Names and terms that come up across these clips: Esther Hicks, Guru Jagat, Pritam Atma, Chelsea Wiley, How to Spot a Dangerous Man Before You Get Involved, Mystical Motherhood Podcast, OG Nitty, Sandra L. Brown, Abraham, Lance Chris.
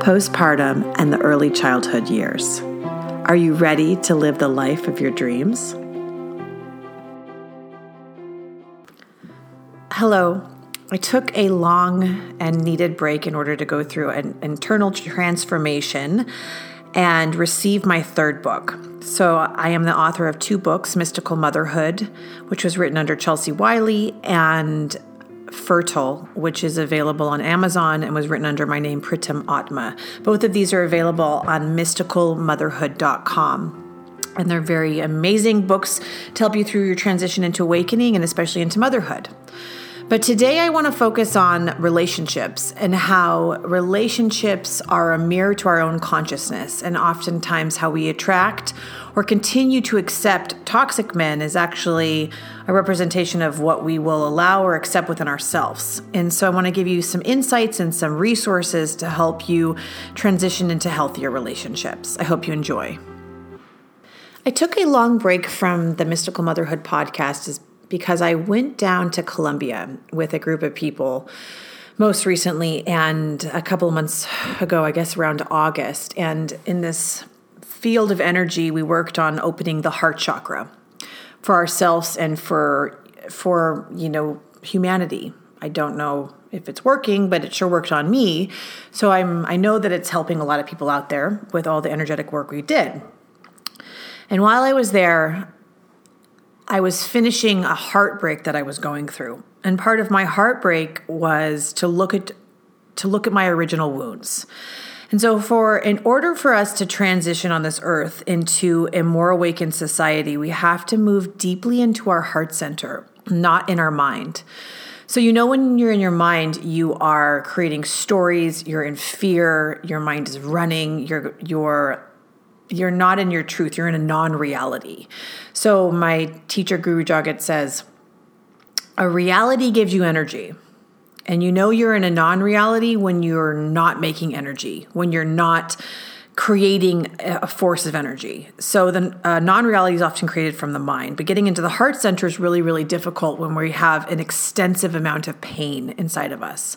postpartum, and the early childhood years. Are you ready to live the life of your dreams? Hello. I took a long and needed break in order to go through an internal transformation and receive my third book. So I am the author of two books, Mystical Motherhood, which was written under Chelsea Wiley, and Fertile, which is available on Amazon and was written under my name, Pritam Atma. Both of these are available on mysticalmotherhood.com. And they're very amazing books to help you through your transition into awakening and especially into motherhood. But today I want to focus on relationships and how relationships are a mirror to our own consciousness, and oftentimes how we attract or continue to accept toxic men is actually a representation of what we will allow or accept within ourselves. And so I want to give you some insights and some resources to help you transition into healthier relationships. I hope you enjoy. I took a long break from the Mystical Motherhood Podcast because I went down to Colombia with a group of people most recently, and a couple months ago, I guess around August. And in this field of energy, we worked on opening the heart chakra for ourselves and for humanity. I don't know if it's working, but it sure worked on me. So I know that it's helping a lot of people out there with all the energetic work we did. And while I was there, I was finishing a heartbreak that I was going through. And part of my heartbreak was to look at my original wounds. And so in order for us to transition on this earth into a more awakened society, we have to move deeply into our heart center, not in our mind. So when you're in your mind, you are creating stories, you're in fear, your mind is running, you're not in your truth. You're in a non-reality. So my teacher, Guru Jagat, says, a reality gives you energy. And you're in a non-reality when you're not making energy, when you're not creating a force of energy. So the non-reality is often created from the mind. But getting into the heart center is really, really difficult when we have an extensive amount of pain inside of us.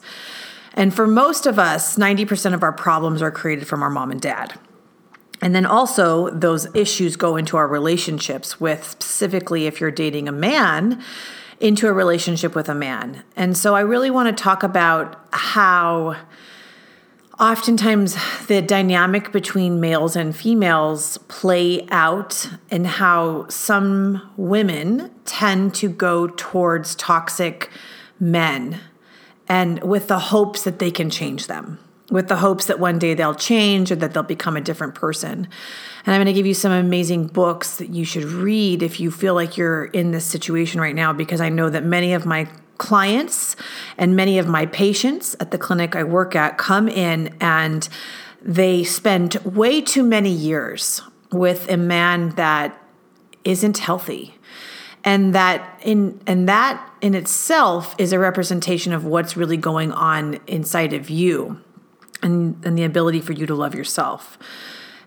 And for most of us, 90% of our problems are created from our mom and dad. And then also those issues go into our relationships with, specifically if you're dating a man, into a relationship with a man. And so I really want to talk about how oftentimes the dynamic between males and females play out, and how some women tend to go towards toxic men and with the hopes that they can change them, with the hopes that one day they'll change or that they'll become a different person. And I'm going to give you some amazing books that you should read if you feel like you're in this situation right now, because I know that many of my clients and many of my patients at the clinic I work at come in and they spend way too many years with a man that isn't healthy. And that in itself is a representation of what's really going on inside of you. And the ability for you to love yourself.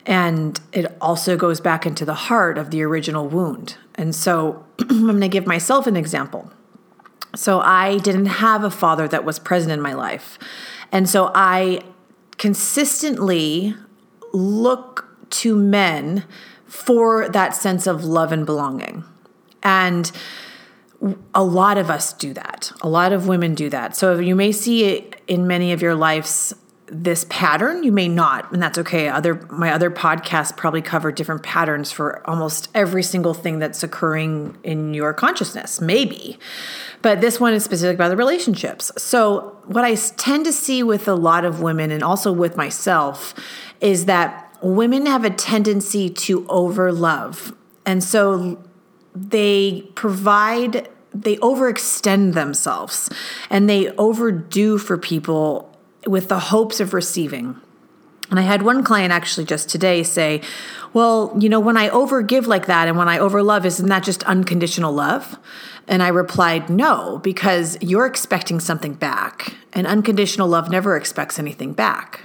And it also goes back into the heart of the original wound. And so I'm going to give myself an example. So I didn't have a father that was present in my life. And so I consistently look to men for that sense of love and belonging. And a lot of us do that. A lot of women do that. So you may see it in many of your lives, this pattern. You may not, and that's okay. My other podcasts probably cover different patterns for almost every single thing that's occurring in your consciousness, maybe. But this one is specific about the relationships. So what I tend to see with a lot of women, and also with myself, is that women have a tendency to overlove. And so they overextend themselves and they overdo for people with the hopes of receiving. And I had one client actually just today say, well, you know, when I overgive like that and when I overlove, isn't that just unconditional love? And I replied, no, because you're expecting something back, and unconditional love never expects anything back.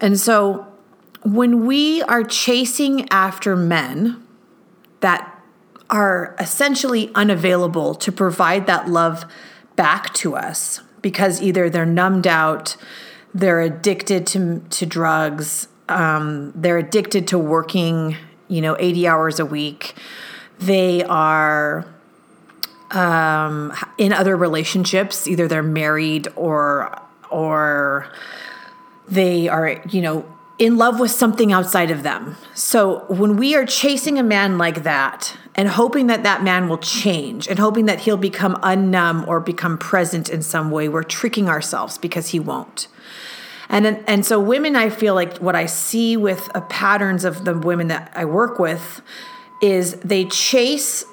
And so when we are chasing after men that are essentially unavailable to provide that love back to us, because either they're numbed out, they're addicted to drugs, they're addicted to working, 80 hours a week. They are in other relationships, either they're married or they are, in love with something outside of them. So when we are chasing a man like that and hoping that that man will change and hoping that he'll become unnumb or become present in some way, we're tricking ourselves because he won't. And so women, I feel like what I see with patterns of the women that I work with is they chase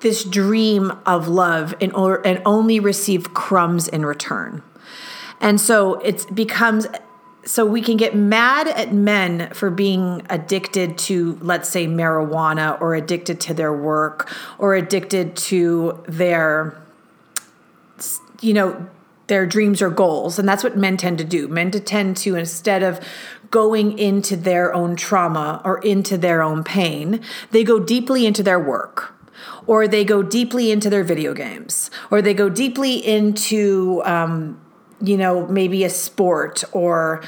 this dream of love and only receive crumbs in return. And so so we can get mad at men for being addicted to, let's say, marijuana, or addicted to their work, or addicted to their, their dreams or goals. And that's what men tend to do. Men tend to, instead of going into their own trauma or into their own pain, they go deeply into their work, or they go deeply into their video games, or they go deeply into, maybe a sport or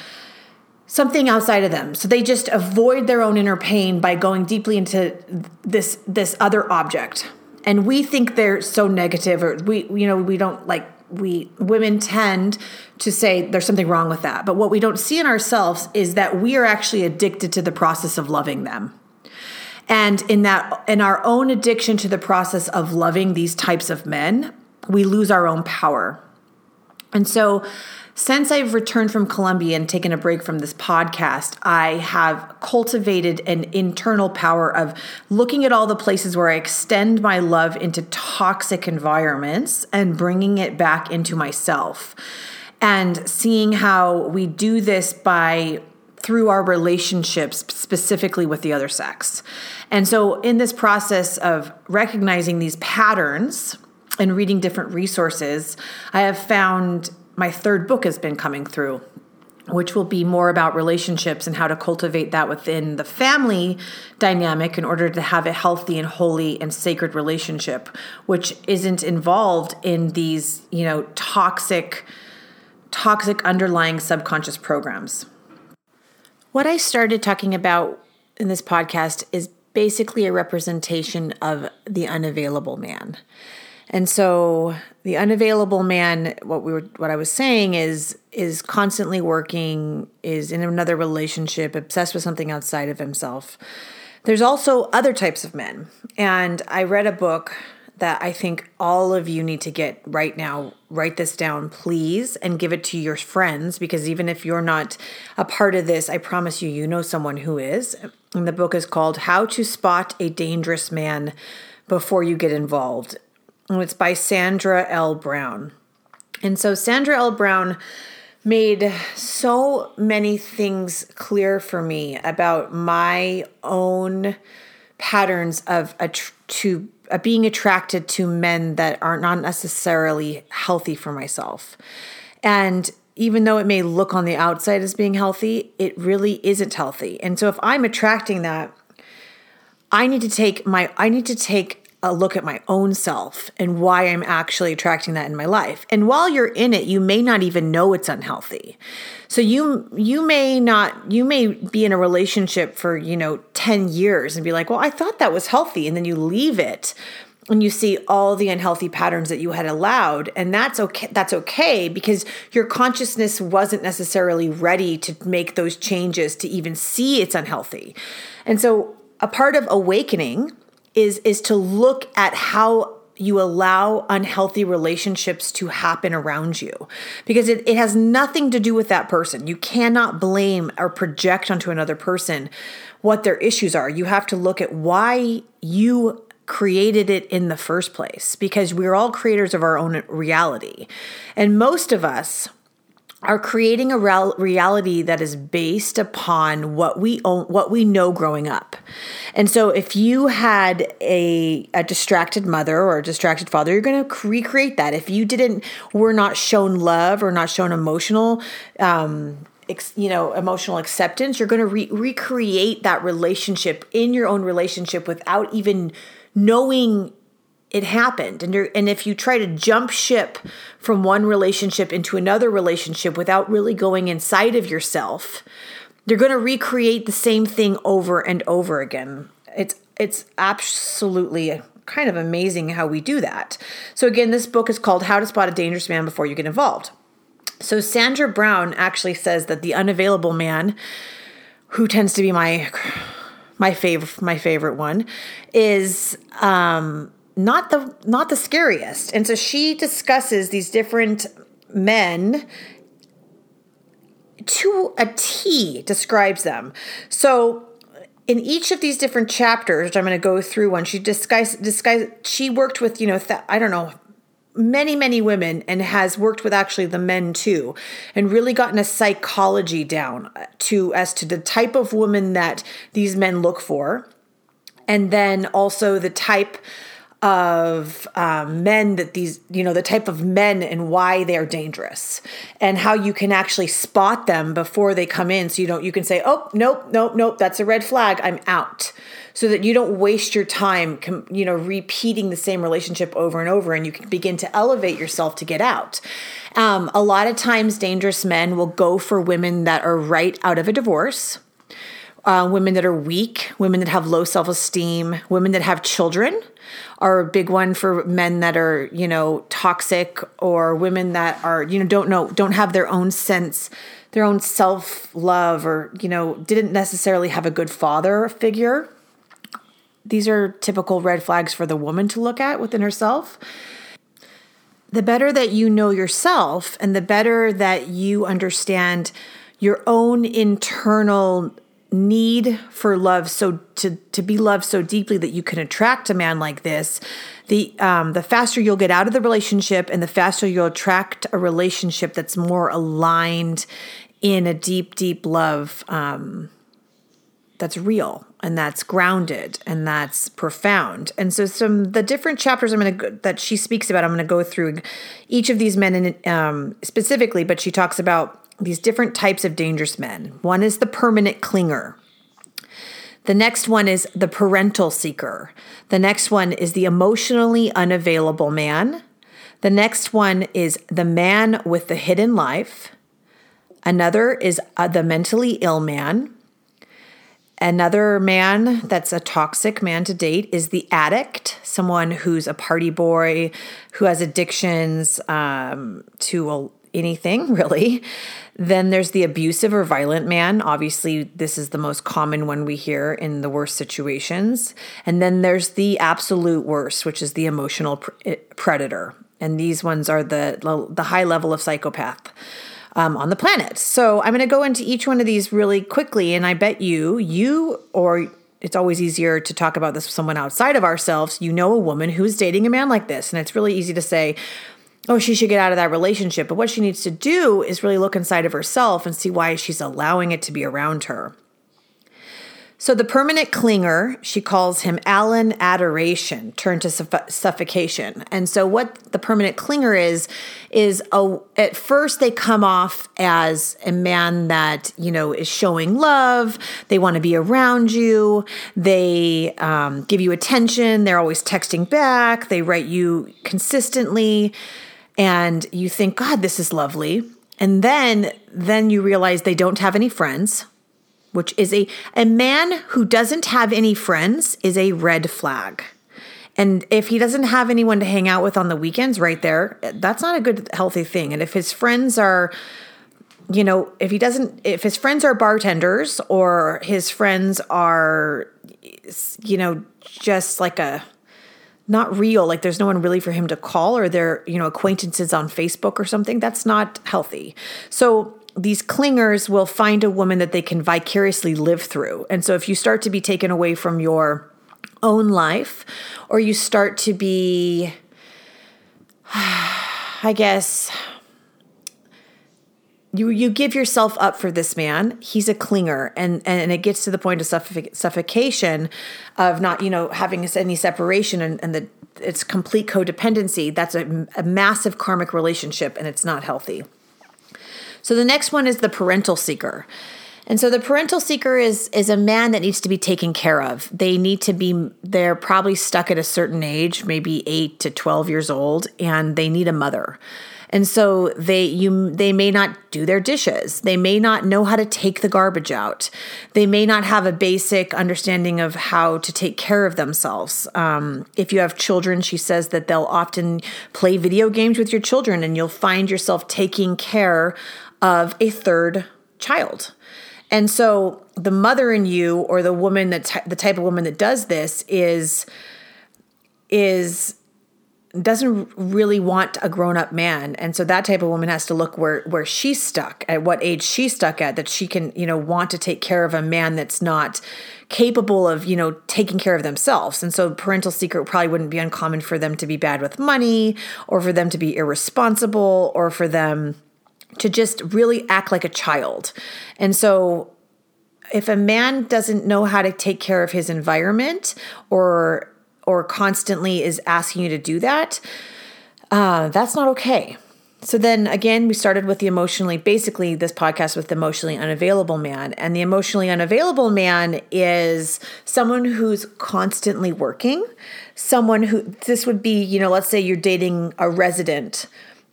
something outside of them. So they just avoid their own inner pain by going deeply into this other object. And we think they're so negative, or women tend to say there's something wrong with that. But what we don't see in ourselves is that we are actually addicted to the process of loving them. And in our own addiction to the process of loving these types of men, we lose our own power. And so since I've returned from Colombia and taken a break from this podcast, I have cultivated an internal power of looking at all the places where I extend my love into toxic environments and bringing it back into myself, and seeing how we do this through our relationships, specifically with the other sex. And so in this process of recognizing these patterns and reading different resources, I have found my third book has been coming through, which will be more about relationships and how to cultivate that within the family dynamic in order to have a healthy and holy and sacred relationship, which isn't involved in these, toxic underlying subconscious programs. What I started talking about in this podcast is basically a representation of the unavailable man. And so the unavailable man, what I was saying is constantly working, is in another relationship, obsessed with something outside of himself. There's also other types of men. And I read a book that I think all of you need to get right now. Write this down, please, and give it to your friends, because even if you're not a part of this, I promise you, you know someone who is. And the book is called How to Spot a Dangerous Man Before You Get Involved. And it's by Sandra L. Brown. And so Sandra L. Brown made so many things clear for me about my own patterns of being attracted to men that are not necessarily healthy for myself. And even though it may look on the outside as being healthy, it really isn't healthy. And so if I'm attracting that, I need to take a look at my own self and why I'm actually attracting that in my life. And while you're in it, you may not even know it's unhealthy. So you may be in a relationship for, 10 years and be like, well, I thought that was healthy. And then you leave it and you see all the unhealthy patterns that you had allowed. And that's okay. That's okay, because your consciousness wasn't necessarily ready to make those changes to even see it's unhealthy. And so a part of awakening is to look at how you allow unhealthy relationships to happen around you, because it has nothing to do with that person. You cannot blame or project onto another person what their issues are. You have to look at why you created it in the first place, because we're all creators of our own reality. And most of us are creating a reality that is based upon what we own, what we know growing up. And so if you had a distracted mother or a distracted father, you're going to recreate that. If you were not shown love or not shown emotional, emotional acceptance, you're going to recreate that relationship in your own relationship without even knowing it happened. And if you try to jump ship from one relationship into another relationship without really going inside of yourself, you're going to recreate the same thing over and over again. It's absolutely kind of amazing how we do that. So again, this book is called How to Spot a Dangerous Man Before You Get Involved. So Sandra Brown actually says that the unavailable man, who tends to be my favorite one, is not the scariest. And so she discusses these different men to a T, describes them. So in each of these different chapters, which I'm going to go through one, she she worked with, many, many women, and has worked with actually the men too, and really gotten a psychology down as to the type of woman that these men look for. And then also the type of men that the type of men and why they are dangerous, and how you can actually spot them before they come in. So you can say, oh, nope, that's a red flag, I'm out. So that you don't waste your time, repeating the same relationship over and over, and you can begin to elevate yourself to get out. A lot of times dangerous men will go for women that are right out of a divorce, women that are weak, women that have low self-esteem, women that have children are a big one for men that are, toxic, or women that are, don't have their own sense, their own self-love, or, didn't necessarily have a good father figure. These are typical red flags for the woman to look at within herself. The better that you know yourself, and the better that you understand your own internal need for love, so to be loved so deeply that you can attract a man like this, the faster you'll get out of the relationship, and the faster you'll attract a relationship that's more aligned in a deep, deep love that's real, and that's grounded, and that's profound. And so the different chapters that she speaks about, I'm going to go through each of these men specifically, but she talks about these different types of dangerous men. One is the permanent clinger. The next one is the parental seeker. The next one is the emotionally unavailable man. The next one is the man with the hidden life. Another is the mentally ill man. Another man that's a toxic man to date is the addict, someone who's a party boy, who has addictions to anything, really. Then there's the abusive or violent man. Obviously, this is the most common one we hear in the worst situations. And then there's the absolute worst, which is the emotional predator. And these ones are the high level of psychopath on the planet. So I'm going to go into each one of these really quickly. And I bet you or it's always easier to talk about this with someone outside of ourselves. A woman who's dating a man like this. And it's really easy to say, oh, she should get out of that relationship. But what she needs to do is really look inside of herself and see why she's allowing it to be around her. So the permanent clinger, she calls him Alan Adoration, turned to suffocation. And so what the permanent clinger is at first they come off as a man that, is showing love. They want to be around you. They give you attention. They're always texting back. They write you consistently. And you think, God, this is lovely. And then you realize they don't have any friends, which is a man who doesn't have any friends is a red flag. And if he doesn't have anyone to hang out with on the weekends right there, that's not a good, healthy thing. And if his friends are, if his friends are bartenders, or his friends are, just like not real, like there's no one really for him to call, or they're, acquaintances on Facebook or something, that's not healthy. So these clingers will find a woman that they can vicariously live through. And so if you start to be taken away from your own life, or you start to be, you give yourself up for this man. He's a clinger, and it gets to the point of suffocation, of not, having any separation, and it's complete codependency. That's a massive karmic relationship, and it's not healthy. So the next one is the parental seeker. And so the parental seeker is a man that needs to be taken care of. They're probably stuck at a certain age, maybe 8 to 12 years old, and they need a mother. And so they may not do their dishes. They may not know how to take the garbage out. They may not have a basic understanding of how to take care of themselves. If you have children, she says that they'll often play video games with your children, and you'll find yourself taking care of a third child. And so the mother in you, or the woman the type of woman that does this, is doesn't really want a grown-up man. And so that type of woman has to look where she's stuck, at what age she's stuck at, that she can, want to take care of a man that's not capable of, taking care of themselves. And so parental seeker probably wouldn't be uncommon for them to be bad with money, or for them to be irresponsible, or for them to just really act like a child. And so if a man doesn't know how to take care of his environment, or constantly is asking you to do that, that's not okay. So then again, we started with this podcast with the emotionally unavailable man. And the emotionally unavailable man is someone who's constantly working, someone who, this would be, let's say you're dating a resident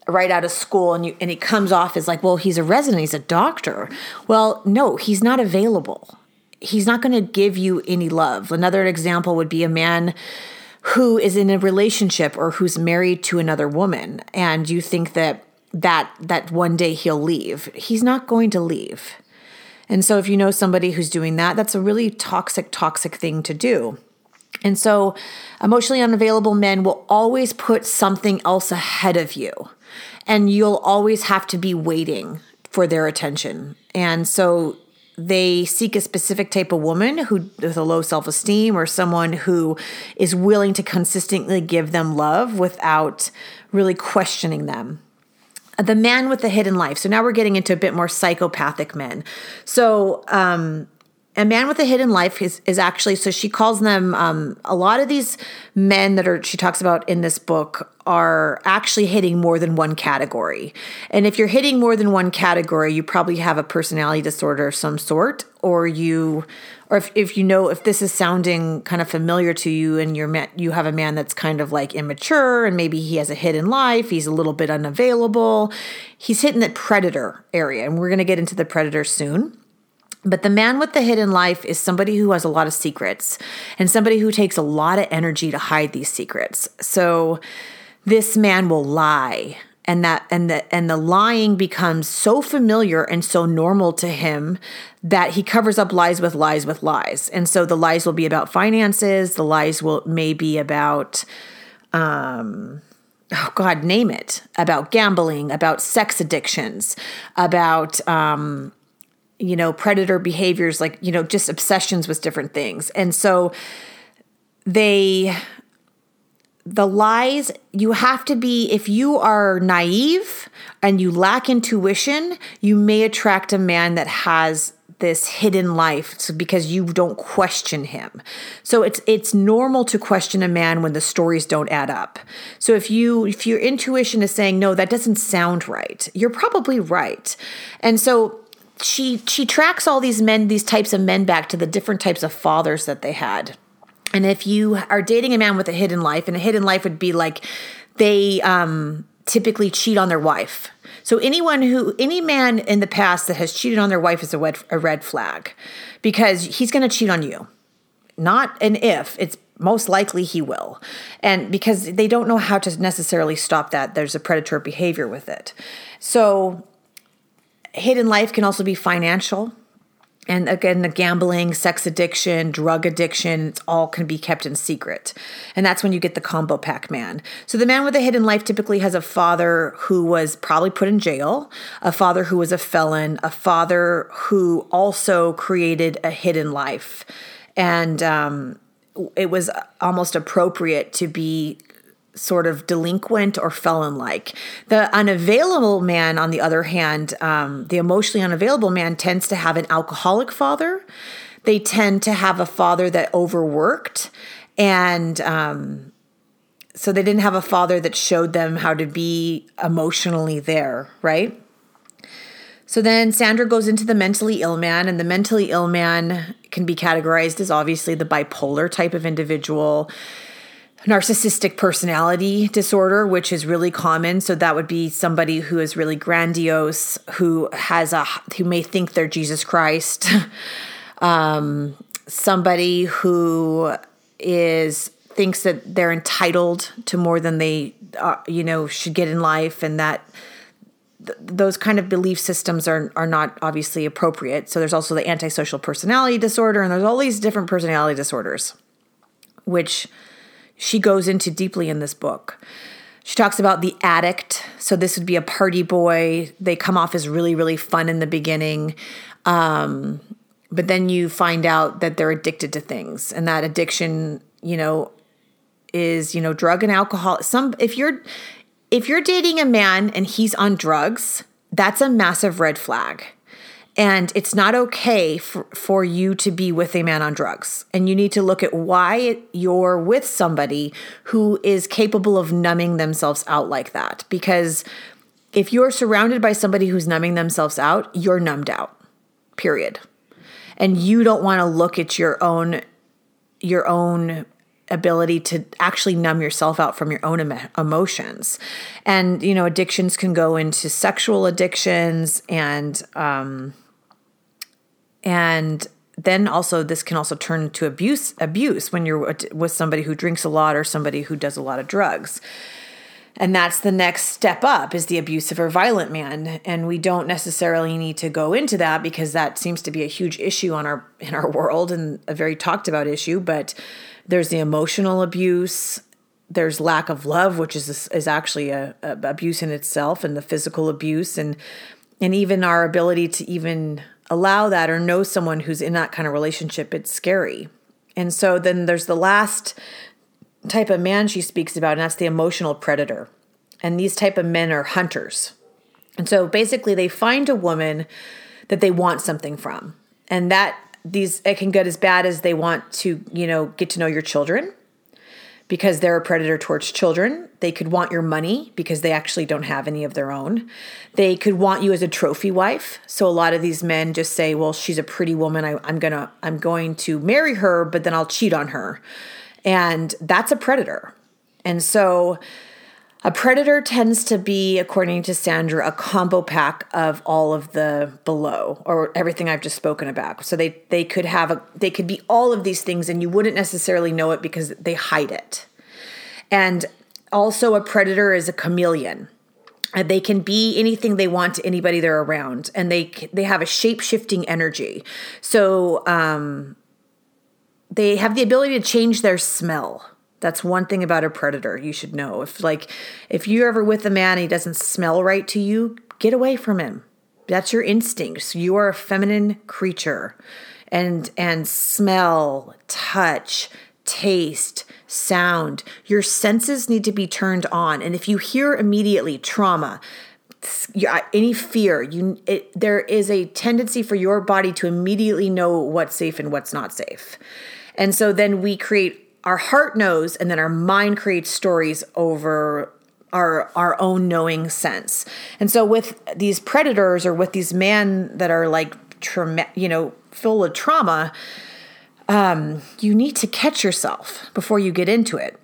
right out of school, and he comes off as like, well, he's a resident, he's a doctor. Well, no, he's not available. He's not going to give you any love. Another example would be a man who is in a relationship, or who's married to another woman, and you think that one day he'll leave. He's not going to leave. And so if you know somebody who's doing that, that's a really toxic thing to do. And so emotionally unavailable men will always put something else ahead of you, and you'll always have to be waiting for their attention. And so they seek a specific type of woman with a low self-esteem, or someone who is willing to consistently give them love without really questioning them. The man with the hidden life. So now we're getting into a bit more psychopathic men. So a man with a hidden life is actually, so she calls them, a lot of these men she talks about in this book are actually hitting more than one category. And if you're hitting more than one category, you probably have a personality disorder of some sort, or if this is sounding kind of familiar to you, and you have a man that's kind of like immature, and maybe he has a hidden life, he's a little bit unavailable, he's hitting the predator area. And we're going to get into the predator soon. But the man with the hidden life is somebody who has a lot of secrets, and somebody who takes a lot of energy to hide these secrets. So this man will lie, and the lying becomes so familiar and so normal to him that he covers up lies with lies with lies. And so the lies will be about finances. The lies may be about, name it, about gambling, about sex addictions, about, predator behaviors, like, just obsessions with different things. And so the lies, you have to be, if you are naive and you lack intuition, you may attract a man that has this hidden life, because you don't question him. So it's normal to question a man when the stories don't add up. So if your intuition is saying, no, that doesn't sound right, you're probably right. And so she tracks all these men, these types of men, back to the different types of fathers that they had. And if you are dating a man with a hidden life, and a hidden life would be like they typically cheat on their wife. So any man in the past that has cheated on their wife is a red flag, because he's going to cheat on you. Not an if, it's most likely he will. And because they don't know how to necessarily stop that, there's a predator behavior with it. So hidden life can also be financial. And again, the gambling, sex addiction, drug addiction, it's all can be kept in secret. And that's when you get the combo pack man. So the man with a hidden life typically has a father who was probably put in jail, a father who was a felon, a father who also created a hidden life. And it was almost appropriate to be sort of delinquent or felon-like. The unavailable man, on the other hand, the emotionally unavailable man tends to have an alcoholic father. They tend to have a father that overworked, and so they didn't have a father that showed them how to be emotionally there, right? So then Sandra goes into the mentally ill man, and the mentally ill man can be categorized as obviously the bipolar type of individual, narcissistic personality disorder, which is really common. So that would be somebody who is really grandiose, who may think they're Jesus Christ, somebody who thinks that they're entitled to more than they, should get in life, and that those kind of belief systems are not obviously appropriate. So there's also the antisocial personality disorder, and there's all these different personality disorders, which she goes into deeply in this book. She talks about the addict. So this would be a party boy. They come off as really, really fun in the beginning. But then you find out that they're addicted to things, and that addiction, is, drug and alcohol. If you're dating a man and he's on drugs, that's a massive red flag. And it's not okay for you to be with a man on drugs. And you need to look at why you're with somebody who is capable of numbing themselves out like that. Because if you're surrounded by somebody who's numbing themselves out, you're numbed out, period. And you don't want to look at your own ability to actually numb yourself out from your own emotions. And, addictions can go into sexual addictions, and then also this can also turn to abuse when you're with somebody who drinks a lot or somebody who does a lot of drugs. And that's the next step up, is the abusive or violent man. And we don't necessarily need to go into that, because that seems to be a huge issue in our world, and a very talked about issue. But there's the emotional abuse. There's lack of love, which is actually a abuse in itself, and the physical abuse, and even our ability to even allow that or know someone who's in that kind of relationship, it's scary. And so then there's the last type of man she speaks about, and that's the emotional predator. And these type of men are hunters. And so basically they find a woman that they want something from. And it can get as bad as they want to, get to know your children, because they're a predator towards children. They could want your money because they actually don't have any of their own. They could want you as a trophy wife. So a lot of these men just say, well, she's a pretty woman. I'm going to marry her, but then I'll cheat on her. And that's a predator. And so a predator tends to be, according to Sandra, a combo pack of all of the below, or everything I've just spoken about. So they could be all of these things, and you wouldn't necessarily know it because they hide it. And also a predator is a chameleon. They can be anything they want to anybody they're around, and they have a shape-shifting energy. So they have the ability to change their smell. That's one thing about a predator you should know. If you're ever with a man and he doesn't smell right to you, get away from him. That's your instincts. You are a feminine creature. And smell, touch, taste, sound. Your senses need to be turned on. And if you hear immediately trauma, any fear, there is a tendency for your body to immediately know what's safe and what's not safe. And so then we create... our heart knows, and then our mind creates stories over our own knowing sense. And so with these predators, or with these men that are full of trauma, you need to catch yourself before you get into it.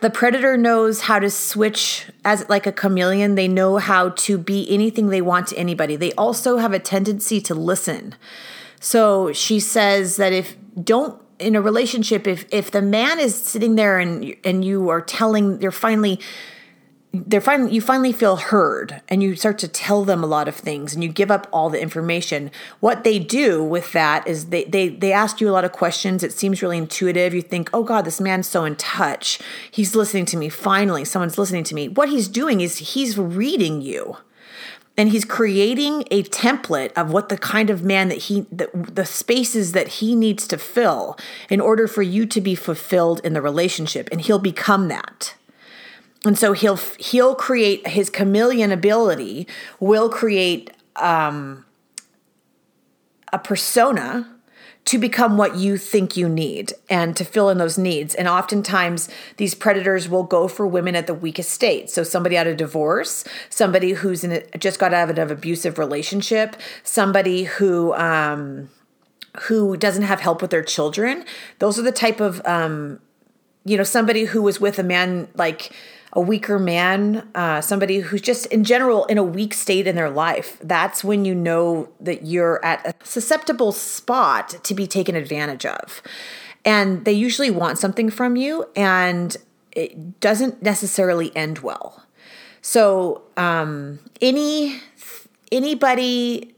The predator knows how to switch, as like a chameleon. They know how to be anything they want to anybody. They also have a tendency to listen. So she says that in a relationship, if the man is sitting there and you are telling, you finally feel heard, and you start to tell them a lot of things, and you give up all the information. What they do with that is they ask you a lot of questions. It seems really intuitive. You think, oh God, this man's so in touch. He's listening to me. Finally, someone's listening to me. What he's doing is he's reading you. And he's creating a template of what the kind of man the spaces that he needs to fill in order for you to be fulfilled in the relationship. And he'll become that. And so he'll create his chameleon ability, will create a persona to become what you think you need and to fill in those needs. And oftentimes these predators will go for women at the weakest state. So somebody out of divorce, somebody who's just got out of an abusive relationship, somebody who doesn't have help with their children. Those are the type of, somebody who was with a man, like a weaker man, somebody who's just in general in a weak state in their life. That's when you know that you're at a susceptible spot to be taken advantage of. And they usually want something from you, and it doesn't necessarily end well. So anybody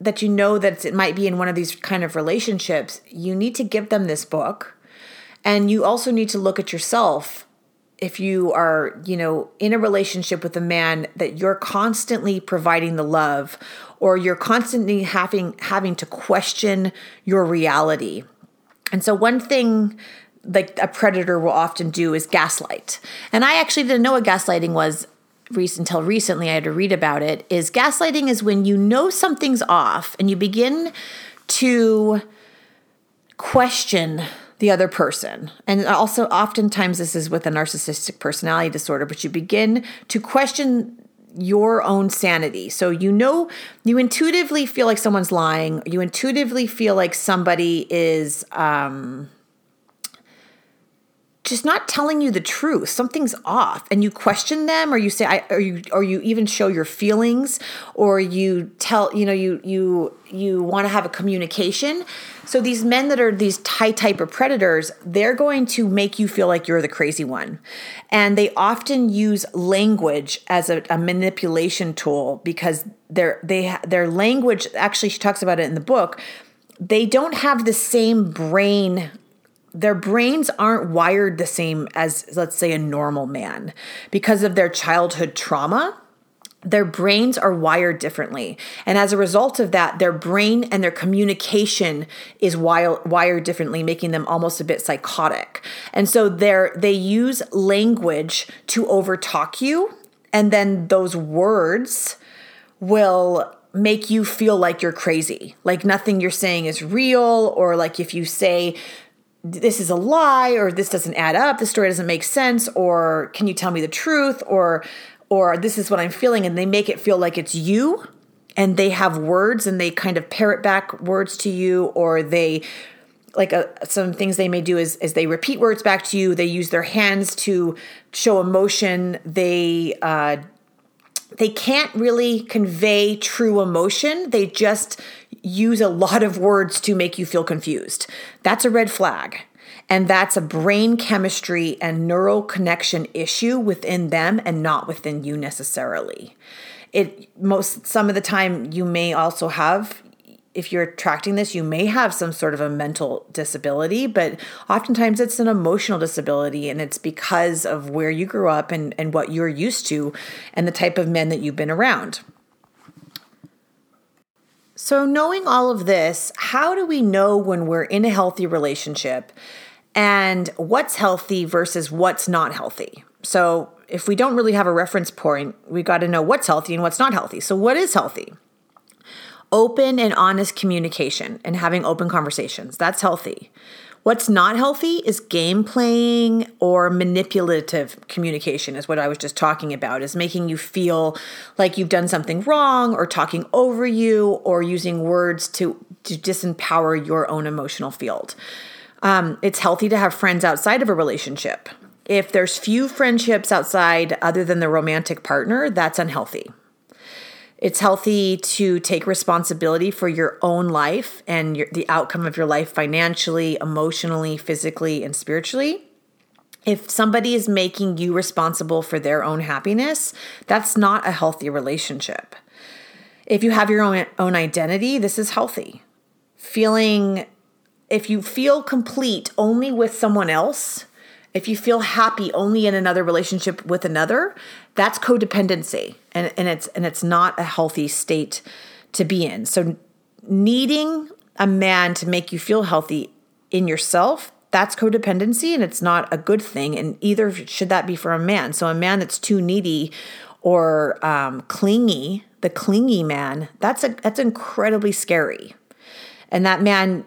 that you know that it might be in one of these kind of relationships, you need to give them this book. And you also need to look at yourself. If you are, in a relationship with a man that you're constantly providing the love, or you're constantly having to question your reality. And so one thing like a predator will often do is gaslight. And I actually didn't know what gaslighting was until recently. I had to read about it. Is gaslighting is when you know something's off and you begin to question the other person. And also oftentimes this is with a narcissistic personality disorder, but you begin to question your own sanity. So you intuitively feel like someone's lying. You intuitively feel like somebody is just not telling you the truth. Something's off, and you question them, or you say, or you even show your feelings, or you tell, you want to have a communication. So these men that are these type of predators, they're going to make you feel like you're the crazy one, and they often use language as a manipulation tool, because their language, actually, she talks about it in the book. They don't have the same brain. Their brains aren't wired the same as, let's say, a normal man. Because of their childhood trauma, their brains are wired differently. And as a result of that, their brain and their communication is wired differently, making them almost a bit psychotic. And so they use language to overtalk you, and then those words will make you feel like you're crazy, like nothing you're saying is real, or like if you say, this is a lie, or this doesn't add up, this story doesn't make sense, or can you tell me the truth, or this is what I'm feeling, and they make it feel like it's you, and they have words, and they kind of parrot back words to you, or they, some things they may do is they repeat words back to you, they use their hands to show emotion, they can't really convey true emotion. They just use a lot of words to make you feel confused. That's a red flag. And that's a brain chemistry and neural connection issue within them, and not within you necessarily. Some of the time you may also have, if you're attracting this, you may have some sort of a mental disability, but oftentimes it's an emotional disability, and it's because of where you grew up and what you're used to and the type of men that you've been around. So knowing all of this, how do we know when we're in a healthy relationship and what's healthy versus what's not healthy? So if we don't really have a reference point, we got to know what's healthy and what's not healthy. So what is healthy? Open and honest communication and having open conversations. That's healthy. What's not healthy is game playing or manipulative communication, is what I was just talking about, is making you feel like you've done something wrong, or talking over you, or using words to disempower your own emotional field. It's healthy to have friends outside of a relationship. If there's few friendships outside other than the romantic partner, that's unhealthy. It's healthy to take responsibility for your own life and the outcome of your life financially, emotionally, physically, and spiritually. If somebody is making you responsible for their own happiness, that's not a healthy relationship. If you have your own identity, this is healthy. If you feel complete only with someone else, if you feel happy only in another relationship with another, that's codependency, and it's not a healthy state to be in. So needing a man to make you feel healthy in yourself that's codependency, and it's not a good thing. And either should that be for a man. So a man that's too needy or clingy, the clingy man, that's incredibly scary. And that man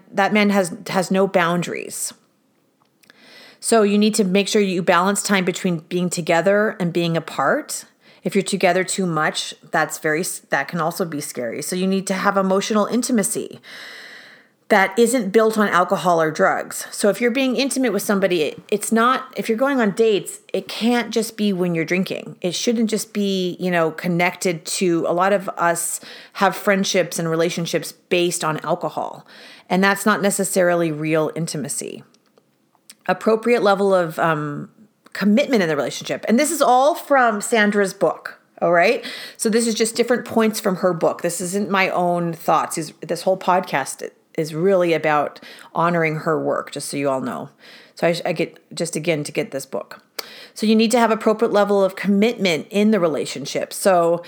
has no boundaries. So you need to make sure you balance time between being together and being apart. If you're together too much, that can also be scary. So you need to have emotional intimacy that isn't built on alcohol or drugs. So if you're being intimate with somebody, it's not, if you're going on dates, it can't just be when you're drinking. It shouldn't just be, connected to, a lot of us have friendships and relationships based on alcohol, and that's not necessarily real intimacy. Appropriate level of commitment in the relationship. And this is all from Sandra's book. All right. So this is just different points from her book. This isn't my own thoughts. This whole podcast is really about honoring her work, just so you all know. So I get, just again, to get this book. So you need to have appropriate level of commitment in the relationship. So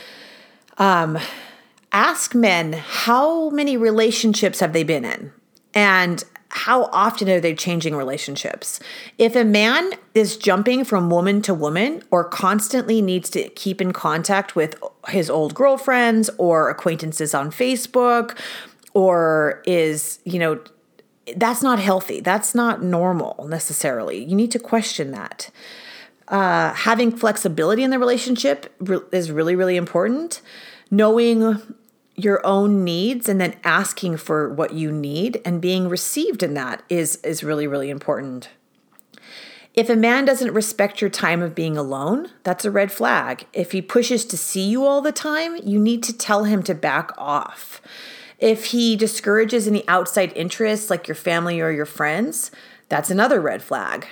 ask men, how many relationships have they been in? And how often are they changing relationships? If a man is jumping from woman to woman or constantly needs to keep in contact with his old girlfriends or acquaintances on Facebook, or is, that's not healthy. That's not normal necessarily. You need to question that. Having flexibility in the relationship is really, really important. Knowing your own needs and then asking for what you need and being received in that is really, really important. If a man doesn't respect your time of being alone, that's a red flag. If he pushes to see you all the time, you need to tell him to back off. If he discourages any outside interests like your family or your friends, that's another red flag.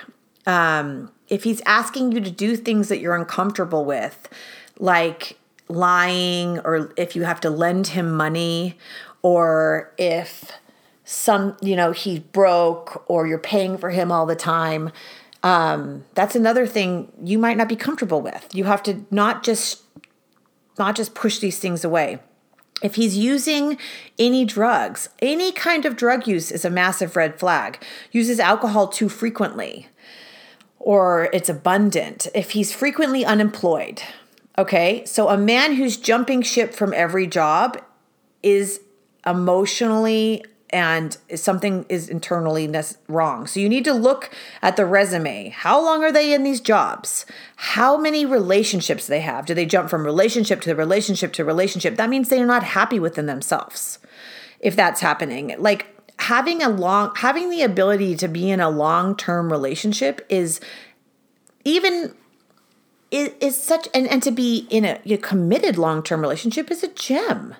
If he's asking you to do things that you're uncomfortable with, like lying, or if you have to lend him money, or if he's broke or you're paying for him all the time. That's another thing you might not be comfortable with. You have to not just push these things away. If he's using any drugs, any kind of drug use is a massive red flag. Uses alcohol too frequently, or it's abundant. If he's frequently unemployed. Okay, so a man who's jumping ship from every job is emotionally and is internally wrong. So you need to look at the resume. How long are they in these jobs? How many relationships they have? Do they jump from relationship to relationship to relationship? That means they are not happy within themselves if that's happening. Like having the ability to be in a long-term relationship is to be in a committed long-term relationship is a gem.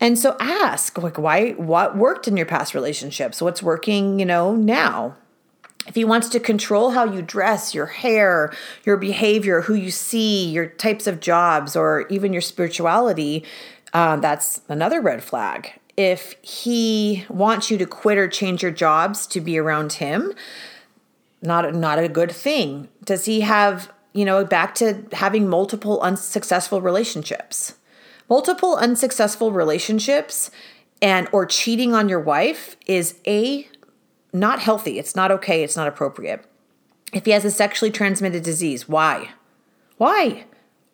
And so ask, what worked in your past relationships? What's working, now? If he wants to control how you dress, your hair, your behavior, who you see, your types of jobs, or even your spirituality, that's another red flag. If he wants you to quit or change your jobs to be around him, not a good thing. Does he have... back to having multiple unsuccessful relationships. Multiple unsuccessful relationships or cheating on your wife is not healthy. It's not okay. It's not appropriate. If he has a sexually transmitted disease, why? Why?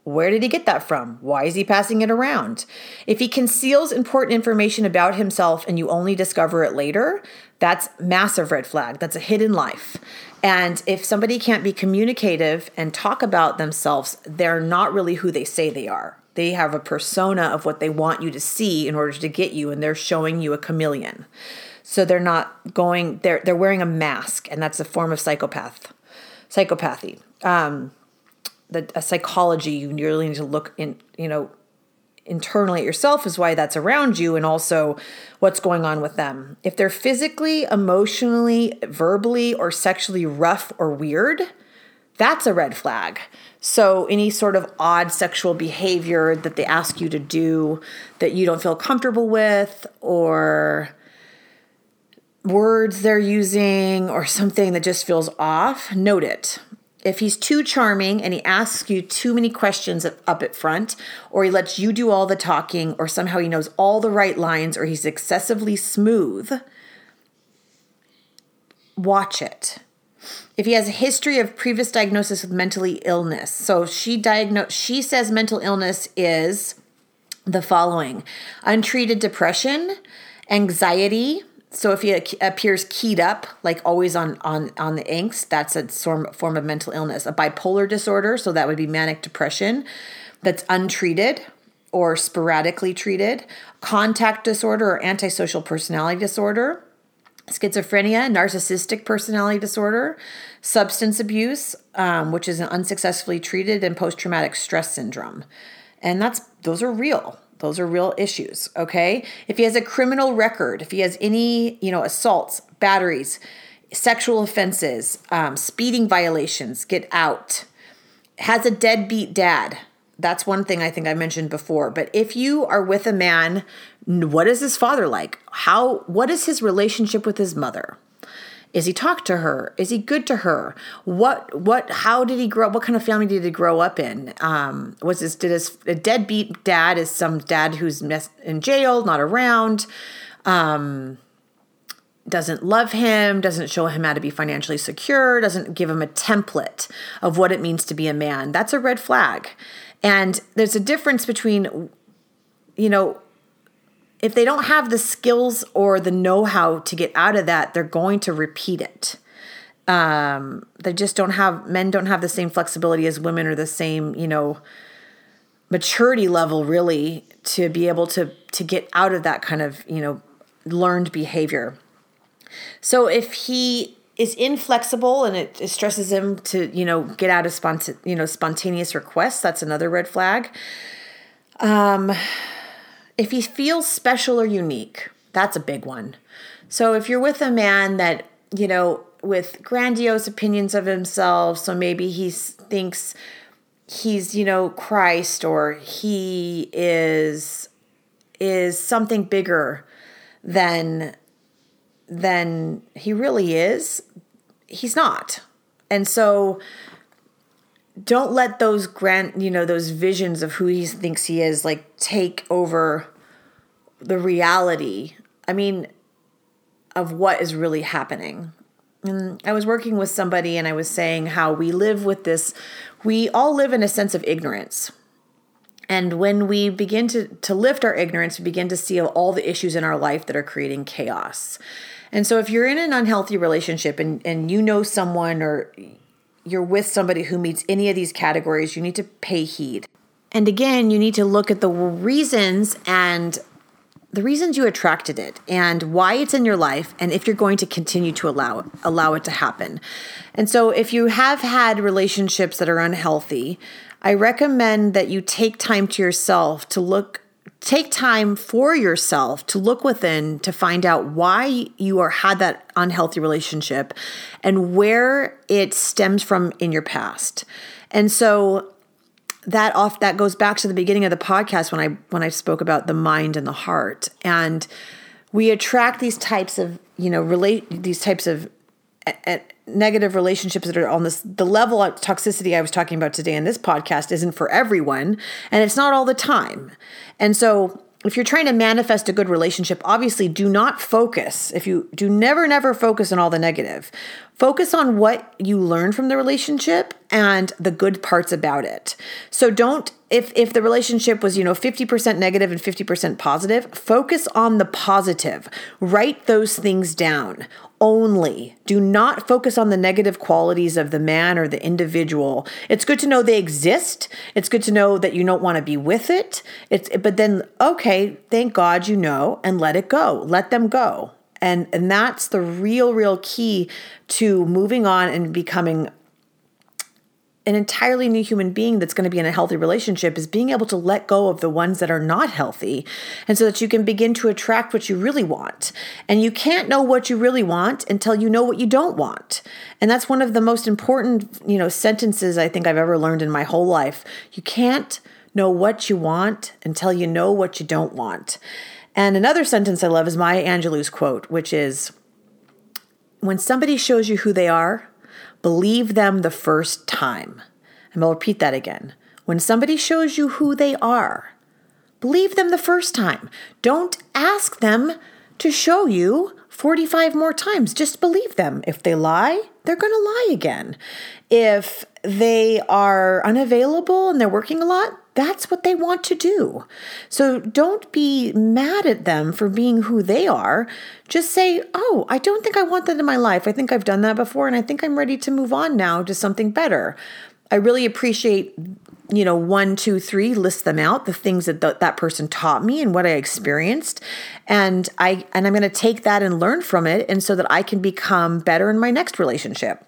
Where did he get that from? Why is he passing it around? If he conceals important information about himself and you only discover it later, that's massive red flag. That's a hidden life. And if somebody can't be communicative and talk about themselves, they're not really who they say they are. They have a persona of what they want you to see in order to get you, and they're showing you a chameleon. So they're not going, they're wearing a mask, and that's a form of psychopathy. A psychology you really need to look in, internally at yourself is why that's around you, and also what's going on with them. If they're physically, emotionally, verbally, or sexually rough or weird, that's a red flag. So any sort of odd sexual behavior that they ask you to do that you don't feel comfortable with, or words they're using, or something that just feels off, note it. If he's too charming and he asks you too many questions up at front, or he lets you do all the talking, or somehow he knows all the right lines, or he's excessively smooth, watch it. If he has a history of previous diagnosis with mentally illness. So she says mental illness is the following: untreated depression, anxiety. So if he appears keyed up, like always on the angst, that's a form of mental illness. A bipolar disorder, so that would be manic depression, that's untreated or sporadically treated. Contact disorder or antisocial personality disorder. Schizophrenia, narcissistic personality disorder, substance abuse, which is an unsuccessfully treated, and post-traumatic stress syndrome. And those are real. Those are real issues, okay? If he has a criminal record, if he has any, assaults, batteries, sexual offenses, speeding violations, get out. Has a deadbeat dad. That's one thing I think I mentioned before. But if you are with a man, what is his father like? What is his relationship with his mother? Is he talk to her? Is he good to her? How did he grow up? What kind of family did he grow up in? A deadbeat dad is some dad who's in jail, not around, doesn't love him, doesn't show him how to be financially secure, doesn't give him a template of what it means to be a man. That's a red flag. And there's a difference between, if they don't have the skills or the know-how to get out of that, they're going to repeat it. Men don't have the same flexibility as women, or the same, maturity level really, to be able to get out of that kind of, learned behavior. So if he is inflexible and it stresses him to, get out of spontaneous requests, that's another red flag. If he feels special or unique, that's a big one. So if you're with a man that, with grandiose opinions of himself, so maybe he thinks he's, Christ, or he is something bigger than he really is, he's not. And so don't let those those visions of who he thinks he is, take over the reality, of what is really happening. And I was working with somebody, and I was saying how we all live in a sense of ignorance. And when we begin to lift our ignorance, we begin to see all the issues in our life that are creating chaos. And so if you're in an unhealthy relationship and someone, or you're with somebody who meets any of these categories, you need to pay heed. And again, you need to look at the reasons you attracted it and why it's in your life, and if you're going to continue to allow it to happen. And so if you have had relationships that are unhealthy, I recommend that you take time to yourself to take time for yourself to look within, to find out why you had that unhealthy relationship and where it stems from in your past. And so that goes back to the beginning of the podcast when I spoke about the mind and the heart. And we attract these types of, these types of negative relationships that are on the level of toxicity I was talking about today in this podcast isn't for everyone, and it's not all the time. And so if you're trying to manifest a good relationship, obviously do not focus. If you do never focus on all the negative, focus on what you learn from the relationship and the good parts about it. So don't, if the relationship was, 50% negative and 50% positive, focus on the positive. Write those things down only. Do not focus on the negative qualities of the man or the individual. It's good to know they exist. It's good to know that you don't want to be with it. But then, okay, thank God, and let it go. Let them go. And that's the real key to moving on and becoming an entirely new human being that's going to be in a healthy relationship, is being able to let go of the ones that are not healthy, and so that you can begin to attract what you really want. And you can't know what you really want until you know what you don't want. And that's one of the most important, sentences I think I've ever learned in my whole life. You can't know what you want until you know what you don't want. And another sentence I love is Maya Angelou's quote, which is, "When somebody shows you who they are, believe them the first time." And I'll repeat that again. When somebody shows you who they are, believe them the first time. Don't ask them to show you 45 more times. Just believe them. If they lie, they're going to lie again. If they are unavailable and they're working a lot, that's what they want to do. So don't be mad at them for being who they are. Just say, oh, I don't think I want that in my life. I think I've done that before, and I think I'm ready to move on now to something better. I really appreciate, 1, 2, 3, list them out, the things that that person taught me and what I experienced. And I'm going to take that and learn from it, and so that I can become better in my next relationship.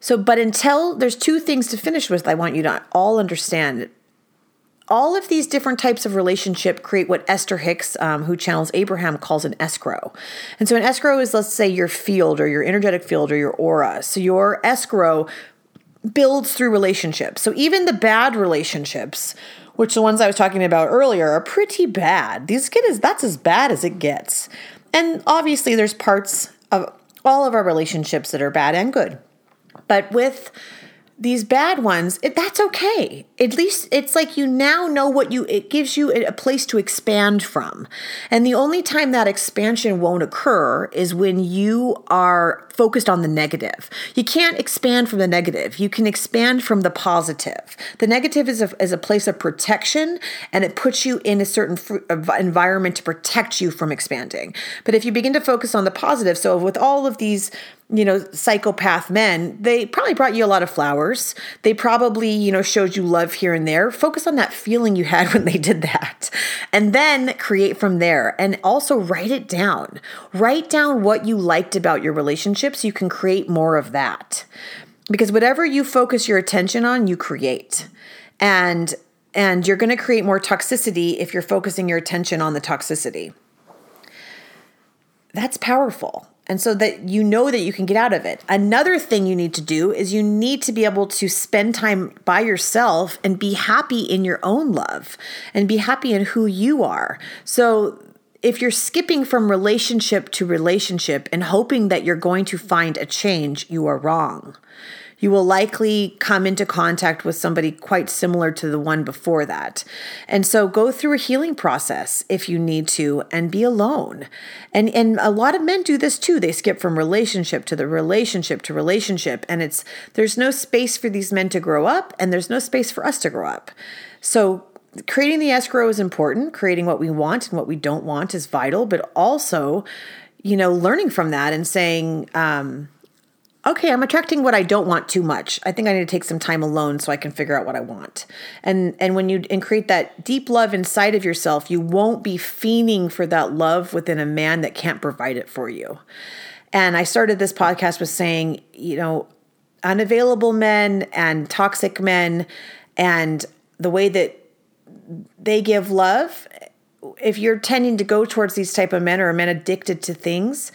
So, but until there's 2 things to finish with, I want you to all understand. All of these different types of relationship create what Esther Hicks, who channels Abraham, calls an escrow. And so an escrow is, let's say, your field or your energetic field or your aura. So your escrow builds through relationships. So even the bad relationships, which the ones I was talking about earlier are pretty bad. That's as bad as it gets. And obviously there's parts of all of our relationships that are bad and good. But with these bad ones, that's okay. At least it's like you now know it gives you a place to expand from. And the only time that expansion won't occur is when you are focused on the negative. You can't expand from the negative. You can expand from the positive. The negative is a place of protection, and it puts you in a certain environment to protect you from expanding. But if you begin to focus on the positive, so with all of these, psychopath men, they probably brought you a lot of flowers. They probably, showed you love here and there. Focus on that feeling you had when they did that, and then create from there. And also write it down. Write down what you liked about your relationship. You can create more of that, because whatever you focus your attention on, you create, and you're going to create more toxicity if you're focusing your attention on the toxicity. That's powerful. And so that that you can get out of it. Another thing you need to do is you need to be able to spend time by yourself and be happy in your own love and be happy in who you are. So if you're skipping from relationship to relationship and hoping that you're going to find a change, you are wrong. You will likely come into contact with somebody quite similar to the one before that. And so go through a healing process if you need to, and be alone. And a lot of men do this too. They skip from relationship to the relationship to relationship. And there's no space for these men to grow up, and there's no space for us to grow up. So creating the escrow is important. Creating what we want and what we don't want is vital, but also, learning from that and saying, okay, I'm attracting what I don't want too much. I think I need to take some time alone so I can figure out what I want. And when you create that deep love inside of yourself, you won't be fiending for that love within a man that can't provide it for you. And I started this podcast with saying, unavailable men and toxic men and the way that they give love, if you're tending to go towards these type of men or men addicted to things,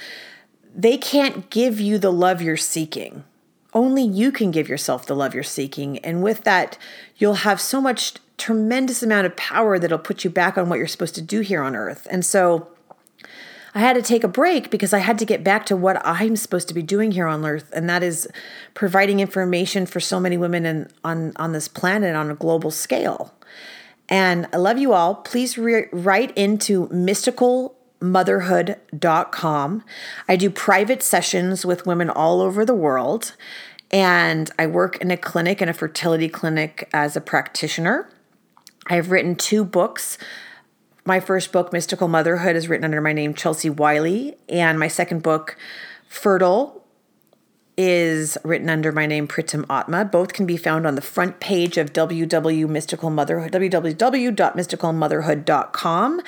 they can't give you the love you're seeking. Only you can give yourself the love you're seeking. And with that, you'll have so much tremendous amount of power that'll put you back on what you're supposed to do here on earth. And so I had to take a break because I had to get back to what I'm supposed to be doing here on earth. And that is providing information for so many women on this planet on a global scale. And I love you all. Please write into mysticalmotherhood.com. I do private sessions with women all over the world. And I work in a clinic, in a fertility clinic, as a practitioner. I've written 2 books. My first book, Mystical Motherhood, is written under my name, Chelsea Wiley. And my second book, Fertile, is written under my name, Pritam Atma. Both can be found on the front page of www.mysticalmotherhood.com.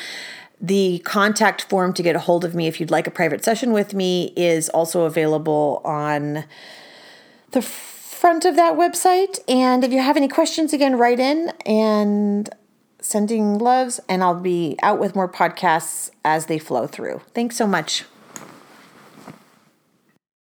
The contact form to get a hold of me if you'd like a private session with me is also available on the front of that website. And if you have any questions, again, write in, and sending loves, and I'll be out with more podcasts as they flow through. Thanks so much.